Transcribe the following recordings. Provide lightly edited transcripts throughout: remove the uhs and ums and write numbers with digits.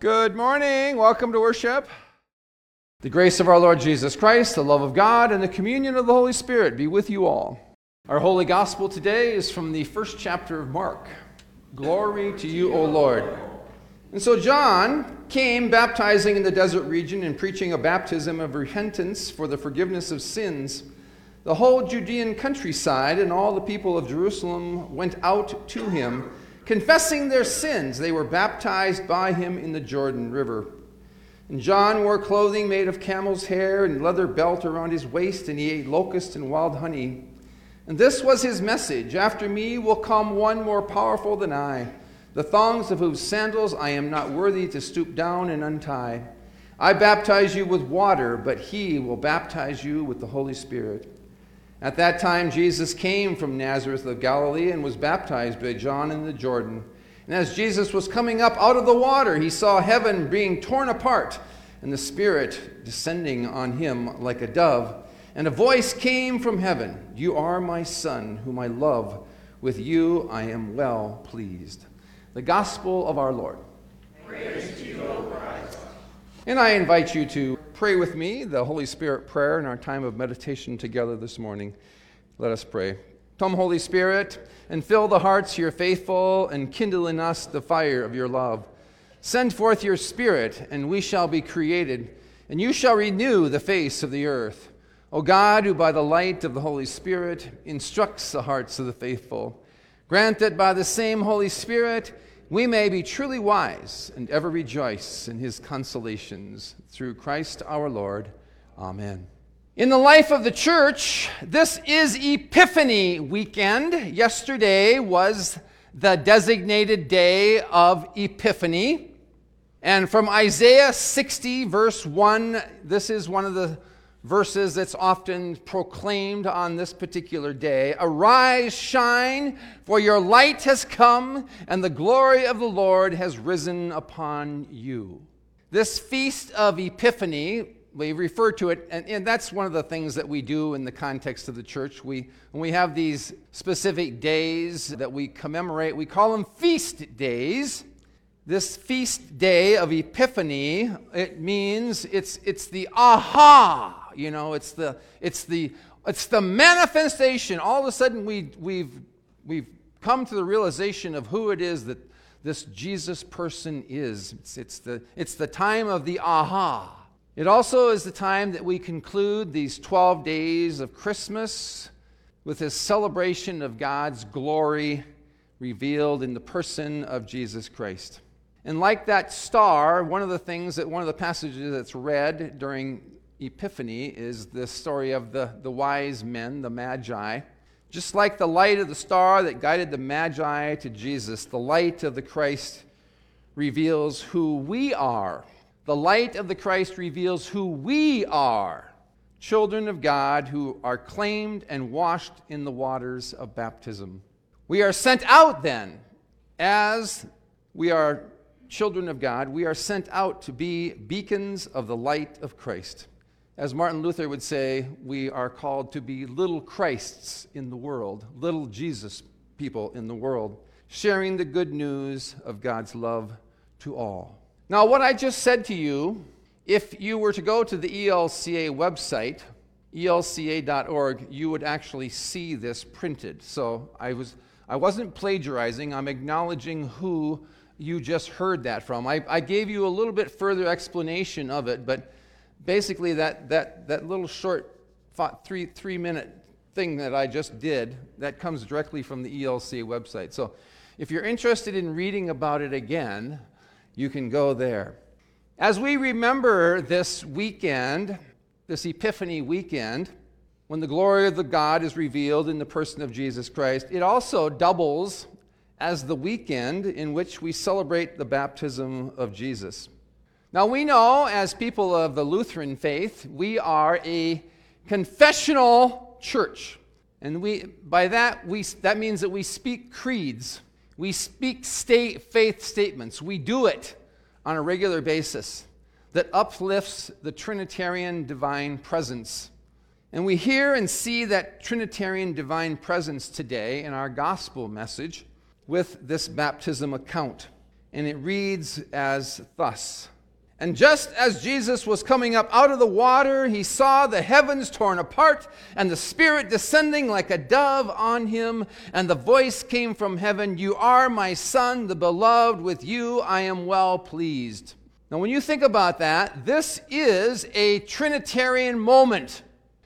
Good morning. Welcome to worship. The grace of our Lord Jesus Christ, the love of God, and the communion of the Holy Spirit be with you all. Our holy gospel today is from the first chapter of Mark. Glory to you, O Lord. And so John came baptizing in the desert region and preaching a baptism of repentance for the forgiveness of sins. The whole Judean countryside and all the people of Jerusalem went out to him. Confessing their sins, they were baptized by him in the Jordan River. And John wore clothing made of camel's hair and leather belt around his waist, and he ate locusts and wild honey. And this was his message: After me will come one more powerful than I, the thongs of whose sandals I am not worthy to stoop down and untie. I baptize you with water, but he will baptize you with the Holy Spirit. At that time, Jesus came from Nazareth of Galilee and was baptized by John in the Jordan. And as Jesus was coming up out of the water, he saw heaven being torn apart and the Spirit descending on him like a dove. And a voice came from heaven, "You are my Son, whom I love. With you I am well pleased." The Gospel of our Lord. Praise to you, O Christ. And I invite you to pray with me the Holy Spirit prayer in our time of meditation together this morning. Let us pray. Come, Holy Spirit, and fill the hearts of your faithful, and kindle in us the fire of your love. Send forth your Spirit, and we shall be created, and you shall renew the face of the earth. O God, who by the light of the Holy Spirit instructs the hearts of the faithful, grant that by the same Holy Spirit we may be truly wise and ever rejoice in his consolations. Through Christ our Lord. Amen. In the life of the church, this is Epiphany weekend. Yesterday was the designated day of Epiphany. And from Isaiah 60, verse 1, this is one of the verses that's often proclaimed on this particular day. Arise, shine, for your light has come, and the glory of the Lord has risen upon you. This feast of Epiphany, we refer to it, and that's one of the things that we do in the context of the church. When we have these specific days that we commemorate, we call them feast days. This feast day of Epiphany, it means it's the aha. You know, it's the manifestation. All of a sudden, we've come to the realization of who it is that this Jesus person is. It's the time of the aha. It also is the time that we conclude these 12 days of Christmas with this celebration of God's glory revealed in the person of Jesus Christ. And like that star, one of the passages that's read during Epiphany is the story of the wise men, the Magi. Just like the light of the star that guided the Magi to Jesus, the light of the Christ reveals who we are. The light of the Christ reveals who we are, children of God who are claimed and washed in the waters of baptism. We are sent out then, as we are children of God, we are sent out to be beacons of the light of Christ. As Martin Luther would say, we are called to be little Christs in the world, little Jesus people in the world, sharing the good news of God's love to all. Now, what I just said to you, if you were to go to the ELCA website, elca.org, you would actually see this printed. So I wasn't plagiarizing. I'm acknowledging who you just heard that from. I gave you a little bit further explanation of it, but basically, that little short three-minute thing that I just did, that comes directly from the ELCA website. So if you're interested in reading about it again, you can go there. As we remember this weekend, this Epiphany weekend, when the glory of the God is revealed in the person of Jesus Christ, it also doubles as the weekend in which we celebrate the baptism of Jesus. Now, we know, as people of the Lutheran faith, we are a confessional church. And that means that we speak creeds. We speak faith statements. We do it on a regular basis that uplifts the Trinitarian divine presence. And we hear and see that Trinitarian divine presence today in our gospel message with this baptism account. and it reads as thus: "And just as Jesus was coming up out of the water, he saw the heavens torn apart and the Spirit descending like a dove on him. And the voice came from heaven, 'You are my Son, the beloved. With you I am well pleased.'" Now, when you think about that, this is a Trinitarian moment.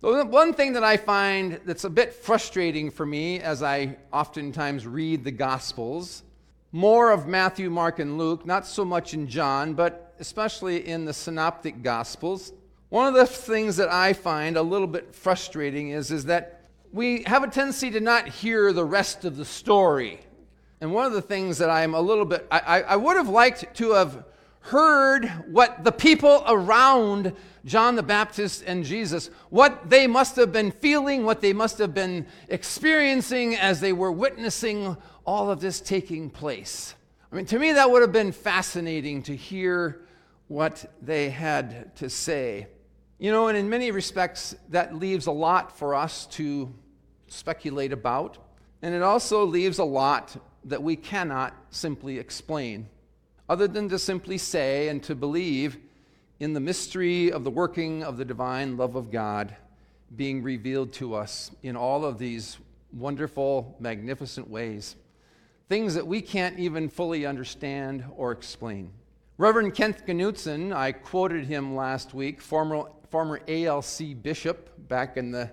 The one thing that I find that's a bit frustrating for me as I oftentimes read the Gospels, more of Matthew, Mark, and Luke, not so much in John, but especially in the Synoptic Gospels, one of the things that I find a little bit frustrating is that we have a tendency to not hear the rest of the story. And one of the things that I'm a little bit, I would have liked to have heard what the people around John the Baptist and Jesus, what they must have been feeling, what they must have been experiencing as they were witnessing all of this taking place. I mean, to me, that would have been fascinating to hear what they had to say. You know, and in many respects, that leaves a lot for us to speculate about. And it also leaves a lot that we cannot simply explain, other than to simply say and to believe in the mystery of the working of the divine love of God being revealed to us in all of these wonderful, magnificent ways, things that we can't even fully understand or explain. Reverend Kent Knutson, I quoted him last week, former ALC bishop back in the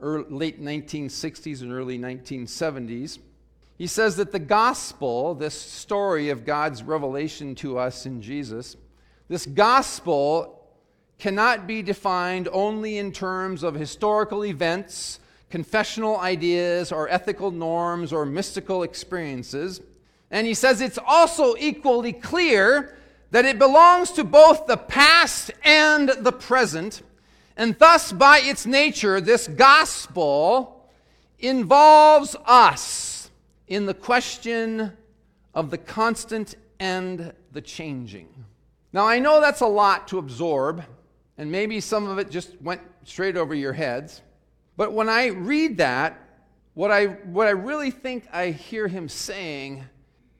late 1960s and early 1970s. He says that the gospel, this story of God's revelation to us in Jesus, this gospel cannot be defined only in terms of historical events, confessional ideas, or ethical norms, or mystical experiences. And he says it's also equally clear that it belongs to both the past and the present, and thus by its nature, this gospel involves us in the question of the constant and the changing. Now, I know that's a lot to absorb, and maybe some of it just went straight over your heads. But when I read that, what I really think I hear him saying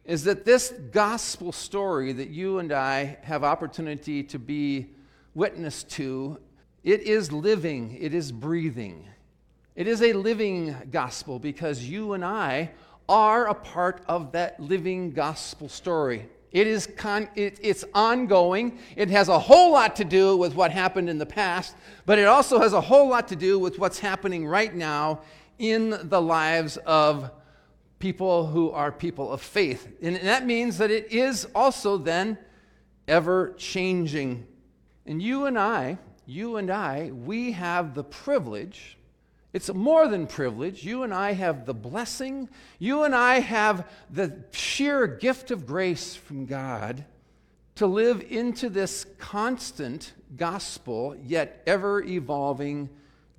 is that this gospel story that you and I have opportunity to be witness to, it is living, it is breathing. It is a living gospel because you and I are a part of that living gospel story. It's ongoing. It has a whole lot to do with what happened in the past, but it also has a whole lot to do with what's happening right now in the lives of people who are people of faith. And that means that it is also then ever-changing. And you and I, we have the privilege. It's more than privilege. You and I have the blessing. You and I have the sheer gift of grace from God to live into this constant gospel, yet ever-evolving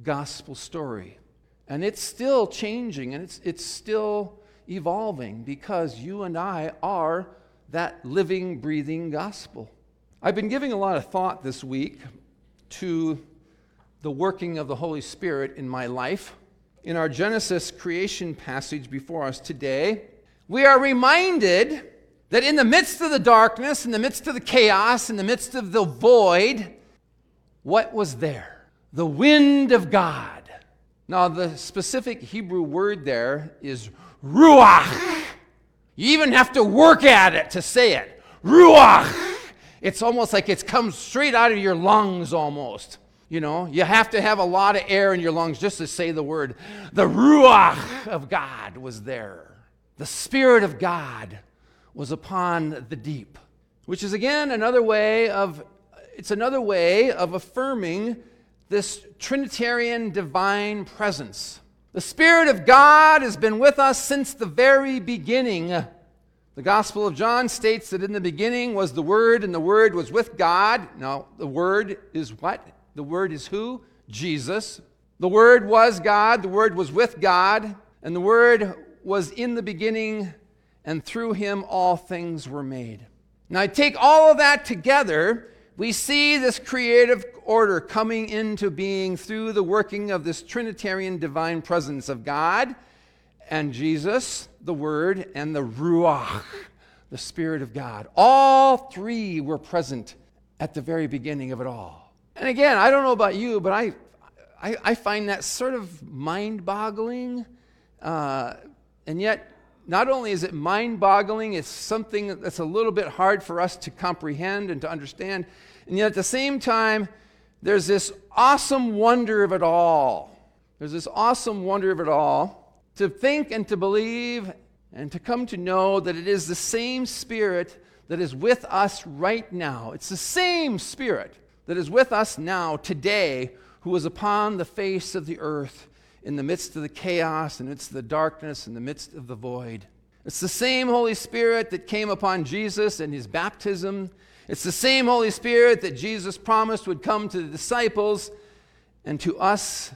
gospel story. And it's still changing, and it's still evolving because you and I are that living, breathing gospel. I've been giving a lot of thought this week to the working of the Holy Spirit in my life. In our Genesis creation passage before us today, we are reminded that in the midst of the darkness, in the midst of the chaos, in the midst of the void, what was there? The wind of God. Now, the specific Hebrew word there is Ruach. You even have to work at it to say it. Ruach. It's almost like it comes straight out of your lungs almost. You know, you have to have a lot of air in your lungs just to say the word. The Ruach of God was there. The Spirit of God was upon the deep, which is again another way of affirming this Trinitarian divine presence. The Spirit of God has been with us since the very beginning. The Gospel of John states that in the beginning was the Word, and the Word was with God. Now, the Word is what? The Word is who? Jesus. The Word was God, the Word was with God, and the Word was in the beginning, and through him all things were made. Now, I take all of that together, we see this creative order coming into being through the working of this Trinitarian divine presence of God and Jesus, the Word, and the Ruach, the Spirit of God. All three were present at the very beginning of it all. And again, I don't know about you, but I find that sort of mind-boggling. And yet, not only is it mind-boggling, it's something that's a little bit hard for us to comprehend and to understand. And yet, at the same time, there's this awesome wonder of it all. There's this awesome wonder of it all. To think and to believe and to come to know that it is the same Spirit that is with us right now. It's the same Spirit that is with us now, today, who was upon the face of the earth in the midst of the chaos, in the midst of the darkness, in the midst of the void. It's the same Holy Spirit that came upon Jesus in his baptism. It's the same Holy Spirit that Jesus promised would come to the disciples and to us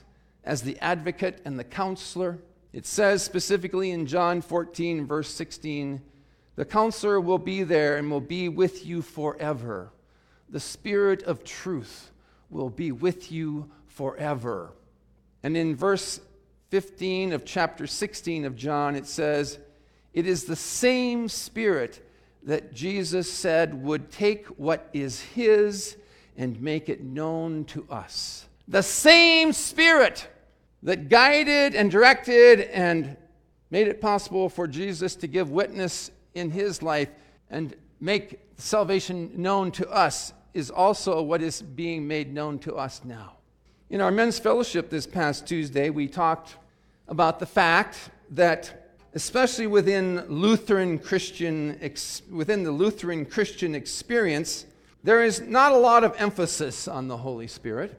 as the advocate and the counselor. It says specifically in John 14, verse 16, "The counselor will be there and will be with you forever. The Spirit of truth will be with you forever." And in verse 15 of chapter 16 of John, it says, "It is the same Spirit that Jesus said would take what is his and make it known to us." The same Spirit that guided and directed and made it possible for Jesus to give witness in his life and make salvation known to us is also what is being made known to us now. In our men's fellowship this past Tuesday, we talked about the fact that, especially within the Lutheran Christian experience, there is not a lot of emphasis on the Holy Spirit.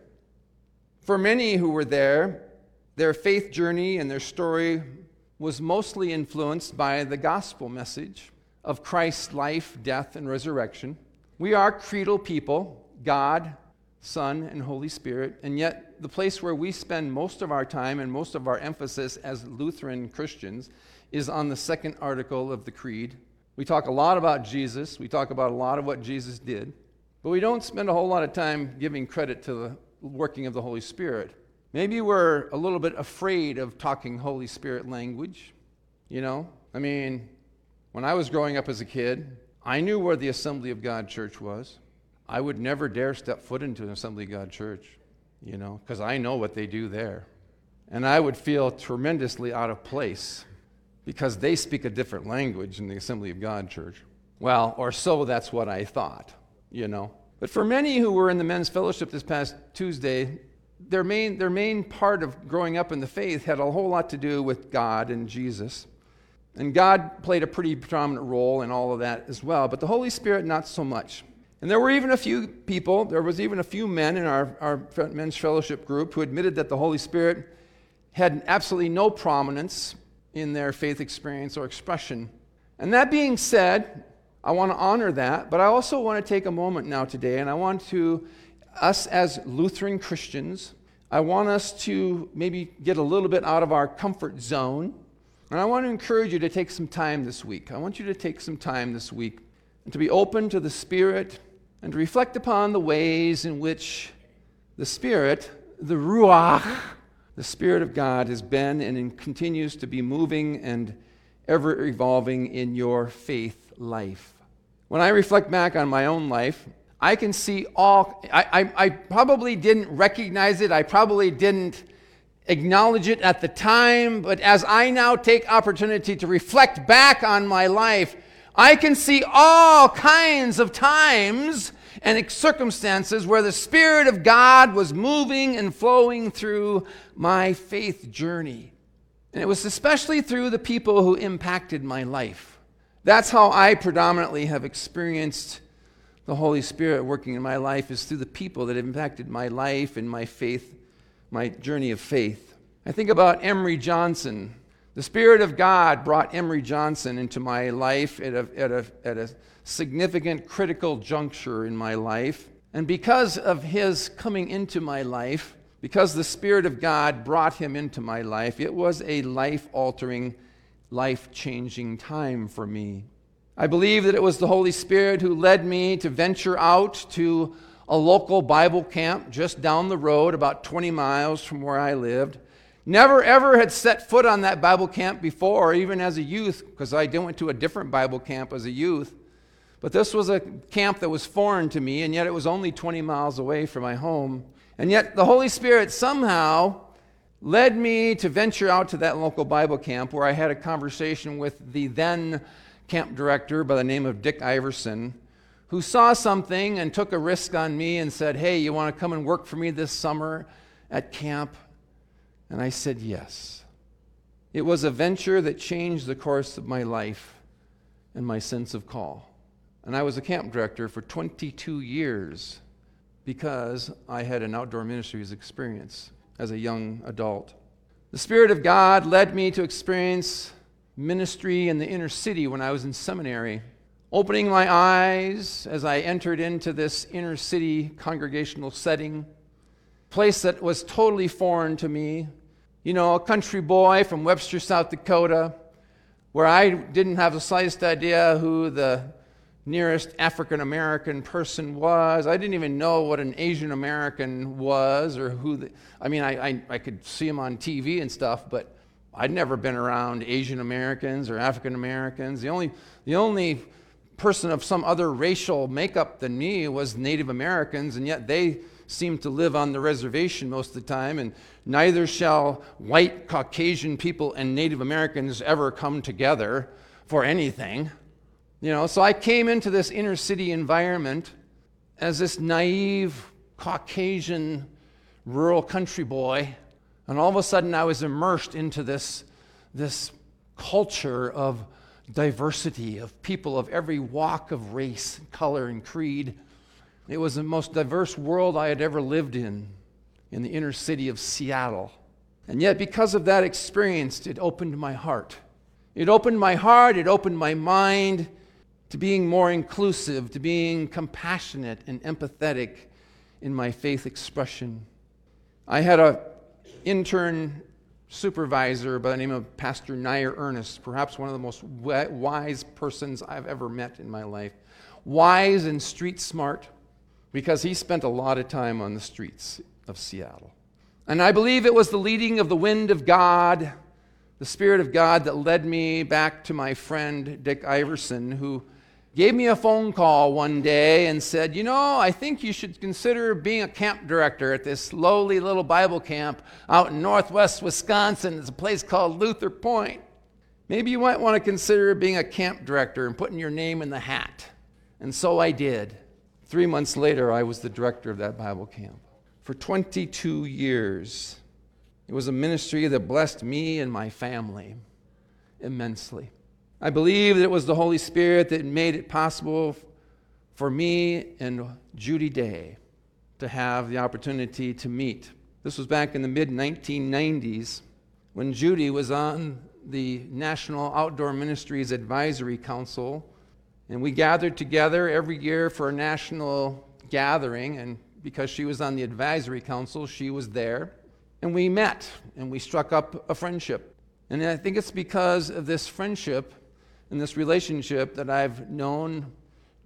For many who were there, their faith journey and their story was mostly influenced by the gospel message of Christ's life, death, and resurrection. We are creedal people, God, Son, and Holy Spirit, and yet the place where we spend most of our time and most of our emphasis as Lutheran Christians is on the second article of the Creed. We talk a lot about Jesus, we talk about a lot of what Jesus did, but we don't spend a whole lot of time giving credit to the working of the Holy Spirit. Maybe we're a little bit afraid of talking Holy Spirit language, you know? I mean, when I was growing up as a kid, I knew where the Assembly of God Church was. I would never dare step foot into an Assembly of God Church, you know, because I know what they do there. And I would feel tremendously out of place because they speak a different language in the Assembly of God Church. Well, or so that's what I thought, you know. But for many who were in the men's fellowship this past Tuesday, their main part of growing up in the faith had a whole lot to do with God and Jesus. And God played a pretty prominent role in all of that as well, but the Holy Spirit, not so much. And there was even a few men in our men's fellowship group who admitted that the Holy Spirit had absolutely no prominence in their faith experience or expression. And that being said, I want to honor that, but I also want to take a moment now today, and I want to, us as Lutheran Christians, I want us to maybe get a little bit out of our comfort zone. And I want to encourage you to take some time this week. I want you to take some time this week and to be open to the Spirit and to reflect upon the ways in which the Spirit, the Ruach, the Spirit of God has been and continues to be moving and ever evolving in your faith life. When I reflect back on my own life, I can see I probably didn't recognize it. I probably didn't acknowledge it at the time, but as I now take opportunity to reflect back on my life, I can see all kinds of times and circumstances where the Spirit of God was moving and flowing through my faith journey. And it was especially through the people who impacted my life. That's how I predominantly have experienced the Holy Spirit working in my life, is through the people that have impacted my life and my faith, my journey of faith. I think about Emery Johnson. The Spirit of God brought Emery Johnson into my life at a significant critical juncture in my life. And because of his coming into my life, because the Spirit of God brought him into my life, it was a life-altering, life-changing time for me. I believe that it was the Holy Spirit who led me to venture out to a local Bible camp just down the road, about 20 miles from where I lived, Never ever had set foot on that Bible camp before, even as a youth, because I went to a different Bible camp as a youth. But this was a camp that was foreign to me, and yet it was only 20 miles away from my home. And yet the Holy Spirit somehow led me to venture out to that local Bible camp, where I had a conversation with the then camp director by the name of Dick Iverson, who saw something and took a risk on me and said, "Hey, you want to come and work for me this summer at camp?" And I said yes. It was a venture that changed the course of my life and my sense of call. And I was a camp director for 22 years because I had an outdoor ministries experience as a young adult. The Spirit of God led me to experience ministry in the inner city when I was in seminary, opening my eyes as I entered into this inner city congregational setting, place that was totally foreign to me. You know, a country boy from Webster, South Dakota, where I didn't have the slightest idea who the nearest African-American person was. I didn't even know what an Asian-American was or who the... I mean, I could see him on TV and stuff, but I'd never been around Asian-Americans or African-Americans. The only person of some other racial makeup than me was Native Americans, and yet they seem to live on the reservation most of the time, and neither shall white Caucasian people and Native Americans ever come together for anything. You know, so I came into this inner city environment as this naive Caucasian rural country boy, and all of a sudden I was immersed into this culture of diversity, of people of every walk of race, color, and creed. It was the most diverse world I had ever lived in the inner city of Seattle. And yet, because of that experience, it opened my heart. It opened my heart, it opened my mind to being more inclusive, to being compassionate and empathetic in my faith expression. I had an intern supervisor by the name of Pastor Nyer Ernest, perhaps one of the most wise persons I've ever met in my life. Wise and street smart, because he spent a lot of time on the streets of Seattle. And I believe it was the leading of the wind of God, the Spirit of God, that led me back to my friend Dick Iverson, who gave me a phone call one day and said, "You know, I think you should consider being a camp director at this lowly little Bible camp out in northwest Wisconsin. It's a place called Luther Point. Maybe you might want to consider being a camp director and putting your name in the hat." And so I did. 3 months later, I was the director of that Bible camp for 22 years. It was a ministry that blessed me and my family immensely. I believe that it was the Holy Spirit that made it possible for me and Judy Day to have the opportunity to meet. This was back in the mid-1990s when Judy was on the National Outdoor Ministries Advisory Council, and we gathered together every year for a national gathering, and because she was on the advisory council, she was there, and we met, and we struck up a friendship. And I think it's because of this friendship in this relationship that I've known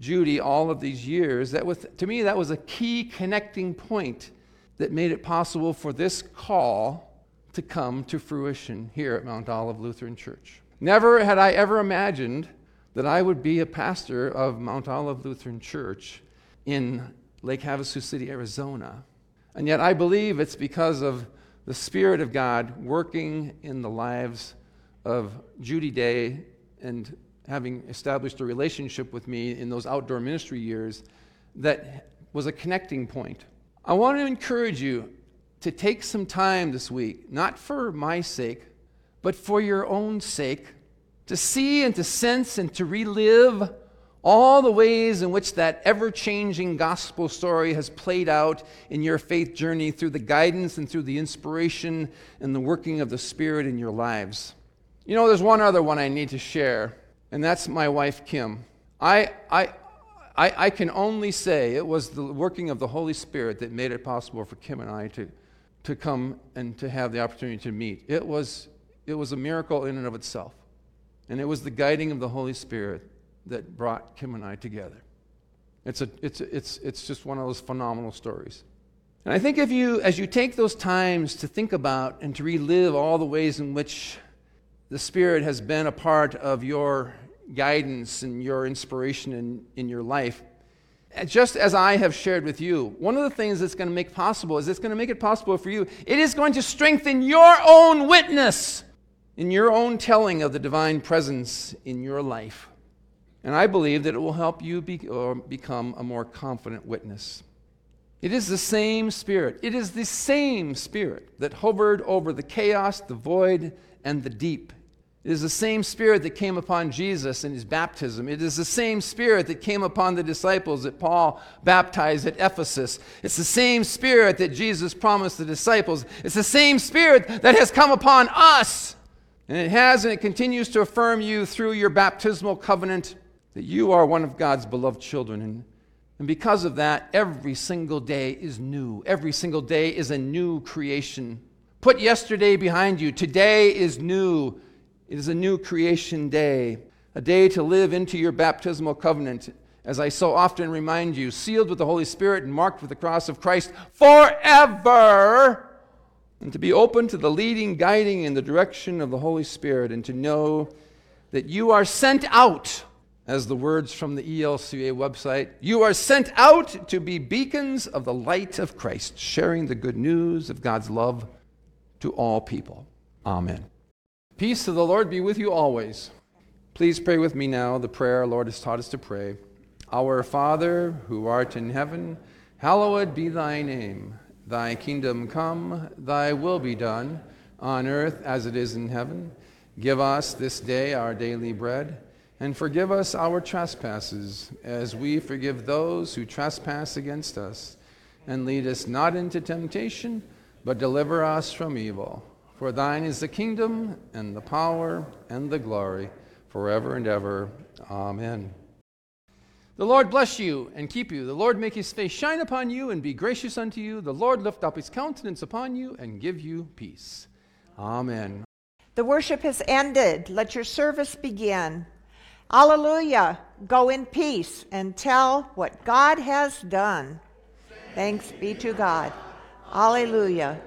Judy all of these years, to me, that was a key connecting point that made it possible for this call to come to fruition here at Mount Olive Lutheran Church. Never had I ever imagined that I would be a pastor of Mount Olive Lutheran Church in Lake Havasu City, Arizona. And yet I believe it's because of the Spirit of God working in the lives of Judy Day, and having established a relationship with me in those outdoor ministry years, that was a connecting point. I want to encourage you to take some time this week, not for my sake, but for your own sake, to see and to sense and to relive all the ways in which that ever-changing gospel story has played out in your faith journey through the guidance and through the inspiration and the working of the Spirit in your lives. You know, there's one other one I need to share, and that's my wife, Kim. I can only say it was the working of the Holy Spirit that made it possible for Kim and I to come and to have the opportunity to meet. It was a miracle in and of itself, and it was the guiding of the Holy Spirit that brought Kim and I together. It's just one of those phenomenal stories. And I think as you take those times to think about and to relive all the ways in which the Spirit has been a part of your guidance and your inspiration in your life, just as I have shared with you, one of the things that's going to make possible is it's going to make it possible for you. It is going to strengthen your own witness in your own telling of the divine presence in your life. And I believe that it will help you become a more confident witness. It is the same Spirit. It is the same Spirit that hovered over the chaos, the void, and the deep. It is the same Spirit that came upon Jesus in his baptism. It is the same Spirit that came upon the disciples that Paul baptized at Ephesus. It's the same Spirit that Jesus promised the disciples. It's the same Spirit that has come upon us. And it has, and it continues to affirm you through your baptismal covenant that you are one of God's beloved children. And because of that, every single day is new. Every single day is a new creation. Put yesterday behind you. Today is new. It is a new creation day, a day to live into your baptismal covenant, as I so often remind you, sealed with the Holy Spirit and marked with the cross of Christ forever, and to be open to the leading, guiding, and the direction of the Holy Spirit, and to know that you are sent out, as the words from the ELCA website, you are sent out to be beacons of the light of Christ, sharing the good news of God's love to all people. Amen. Peace of the Lord be with you always. Please pray with me now the prayer our Lord has taught us to pray. Our Father, who art in heaven, hallowed be thy name. Thy kingdom come, thy will be done, on earth as it is in heaven. Give us this day our daily bread, and forgive us our trespasses, as we forgive those who trespass against us. And lead us not into temptation, but deliver us from evil. For thine is the kingdom, and the power, and the glory, forever and ever. Amen. The Lord bless you and keep you. The Lord make his face shine upon you and be gracious unto you. The Lord lift up his countenance upon you and give you peace. Amen. The worship has ended. Let your service begin. Alleluia. Go in peace and tell what God has done. Thanks be to God. Alleluia.